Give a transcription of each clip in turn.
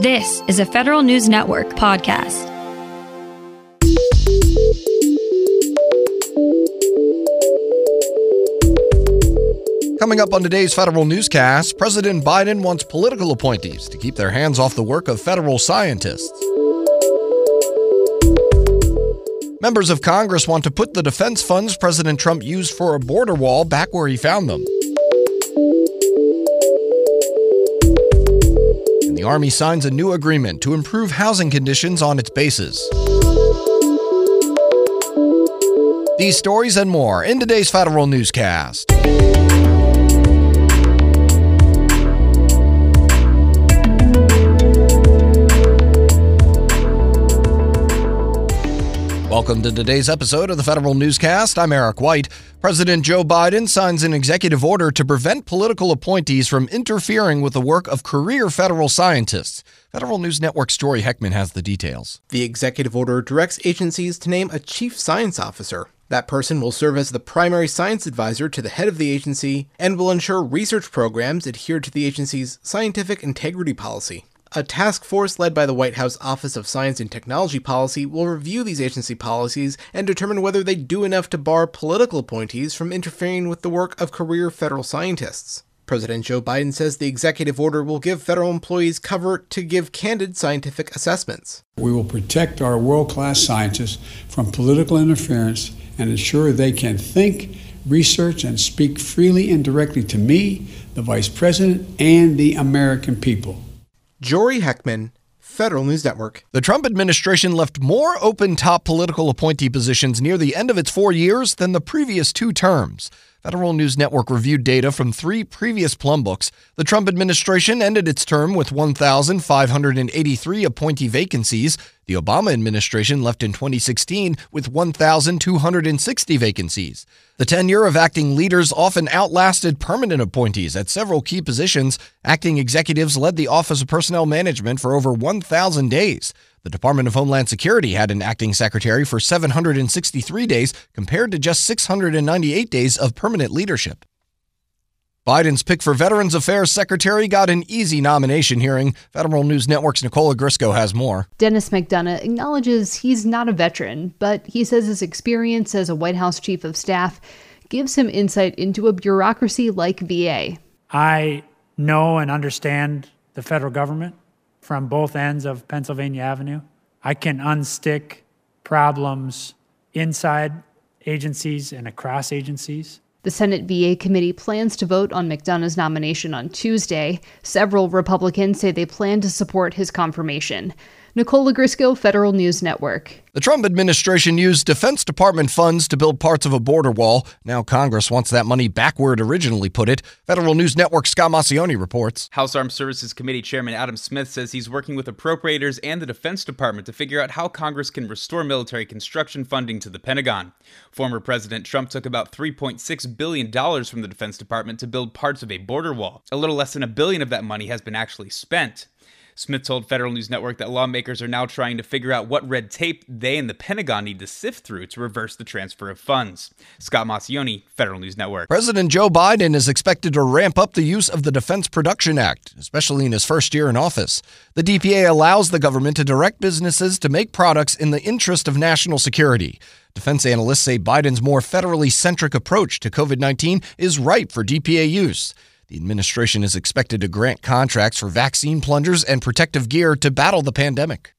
This is a Federal News Network podcast. Coming up on today's Federal Newscast, President Biden wants political appointees to keep their hands off the work of federal scientists. Members of Congress want to put the defense funds President Trump used for a border wall back where he found them. And the Army signs a new agreement to improve housing conditions on its bases. These stories and more in today's Federal Newscast. Welcome to today's episode of the Federal Newscast. I'm Eric White. President Joe Biden signs an executive order to prevent political appointees from interfering with the work of career federal scientists. Federal News Network's Jory Heckman has the details. The executive order directs agencies to name a chief science officer. That person will serve as the primary science advisor to the head of the agency and will ensure research programs adhere to the agency's scientific integrity policy. A task force led by the White House Office of Science and Technology Policy will review these agency policies and determine whether they do enough to bar political appointees from interfering with the work of career federal scientists. President Joe Biden says the executive order will give federal employees cover to give candid scientific assessments. We will protect our world-class scientists from political interference and ensure they can think, research, and speak freely and directly to me, the Vice President, and the American people. Jory Heckman, Federal News Network. The Trump administration left more open top political appointee positions near the end of its 4 years than the previous two terms. Federal News Network reviewed data from three previous Plum Books. The Trump administration ended its term with 1,583 appointee vacancies. The Obama administration left in 2016 with 1,260 vacancies. The tenure of acting leaders often outlasted permanent appointees at several key positions. Acting executives led the Office of Personnel Management for over 1,000 days. The Department of Homeland Security had an acting secretary for 763 days compared to just 698 days of permanent leadership. Biden's pick for Veterans Affairs Secretary got an easy nomination hearing. Federal News Network's Nicola Grisco has more. Dennis McDonough acknowledges he's not a veteran, but he says his experience as a White House chief of staff gives him insight into a bureaucracy like VA. I know and understand the federal government from both ends of Pennsylvania Avenue. I can unstick problems inside agencies and across agencies. The Senate VA committee plans to vote on McDonough's nomination on Tuesday. Several Republicans say they plan to support his confirmation. Nicola Grisco, Federal News Network. The Trump administration used Defense Department funds to build parts of a border wall. Now Congress wants that money back where it originally put it. Federal News Network Scott Massioni reports. House Armed Services Committee Chairman Adam Smith says he's working with appropriators and the Defense Department to figure out how Congress can restore military construction funding to the Pentagon. Former President Trump took about $3.6 billion from the Defense Department to build parts of a border wall. A little less than $1 billion of that money has been actually spent. Smith told Federal News Network that lawmakers are now trying to figure out what red tape they and the Pentagon need to sift through to reverse the transfer of funds. Scott Massioni, Federal News Network. President Joe Biden is expected to ramp up the use of the Defense Production Act, especially in his first year in office. The DPA allows the government to direct businesses to make products in the interest of national security. Defense analysts say Biden's more federally centric approach to COVID-19 is ripe for DPA use. The administration is expected to grant contracts for vaccine plungers and protective gear to battle the pandemic.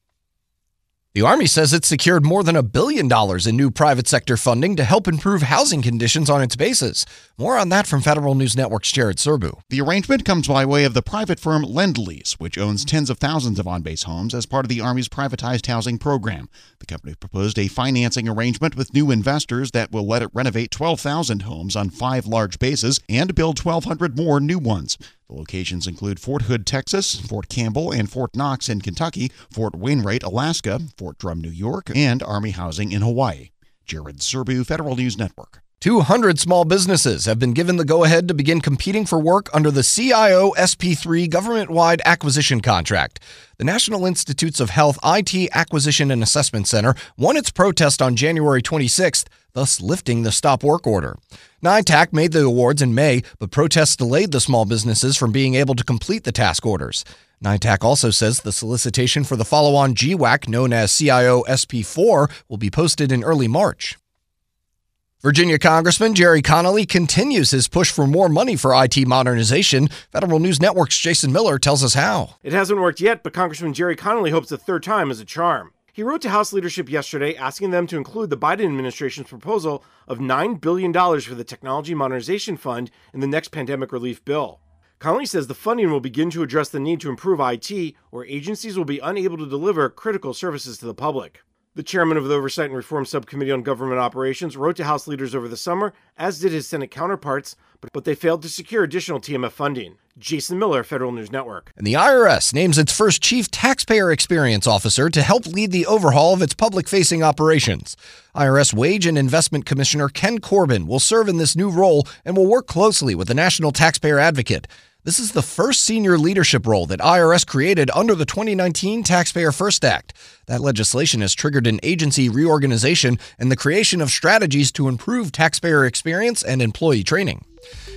The Army says it secured more than $1 billion in new private sector funding to help improve housing conditions on its bases. More on that from Federal News Network's Jared Serbu. The arrangement comes by way of the private firm Lendlease, which owns tens of thousands of on-base homes as part of the Army's privatized housing program. The company proposed a financing arrangement with new investors that will let it renovate 12,000 homes on 5 large bases and build 1,200 more new ones. The locations include Fort Hood, Texas, Fort Campbell, and Fort Knox in Kentucky, Fort Wainwright, Alaska, Fort Drum, New York, and Army housing in Hawaii. Jared Serbu, Federal News Network. 200 small businesses have been given the go-ahead to begin competing for work under the CIO-SP3 government-wide acquisition contract. The National Institutes of Health IT Acquisition and Assessment Center won its protest on January 26th, thus lifting the stop work order. NITAC made the awards in May, but protests delayed the small businesses from being able to complete the task orders. NITAC also says the solicitation for the follow-on GWAC, known as CIO-SP4, will be posted in early March. Virginia Congressman Jerry Connolly continues his push for more money for IT modernization. Federal News Network's Jason Miller tells us how. It hasn't worked yet, but Congressman Jerry Connolly hopes a third time is a charm. He wrote to House leadership yesterday asking them to include the Biden administration's proposal of $9 billion for the Technology Modernization Fund in the next pandemic relief bill. Connolly says the funding will begin to address the need to improve IT, or agencies will be unable to deliver critical services to the public. The chairman of the Oversight and Reform Subcommittee on Government Operations wrote to House leaders over the summer, as did his Senate counterparts, but they failed to secure additional TMF funding. Jason Miller, Federal News Network. And the IRS names its first chief taxpayer experience officer to help lead the overhaul of its public-facing operations. IRS Wage and Investment Commissioner Ken Corbin will serve in this new role and will work closely with the National Taxpayer Advocate. This is the first senior leadership role that IRS created under the 2019 Taxpayer First Act. That legislation has triggered an agency reorganization and the creation of strategies to improve taxpayer experience and employee training.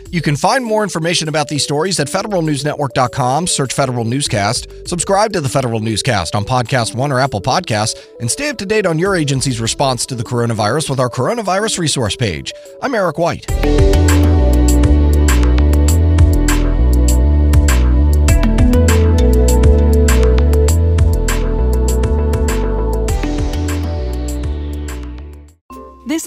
You can find more information about these stories at federalnewsnetwork.com, search Federal Newscast, subscribe to the Federal Newscast on Podcast One or Apple Podcasts, and stay up to date on your agency's response to the coronavirus with our Coronavirus Resource page. I'm Eric White. This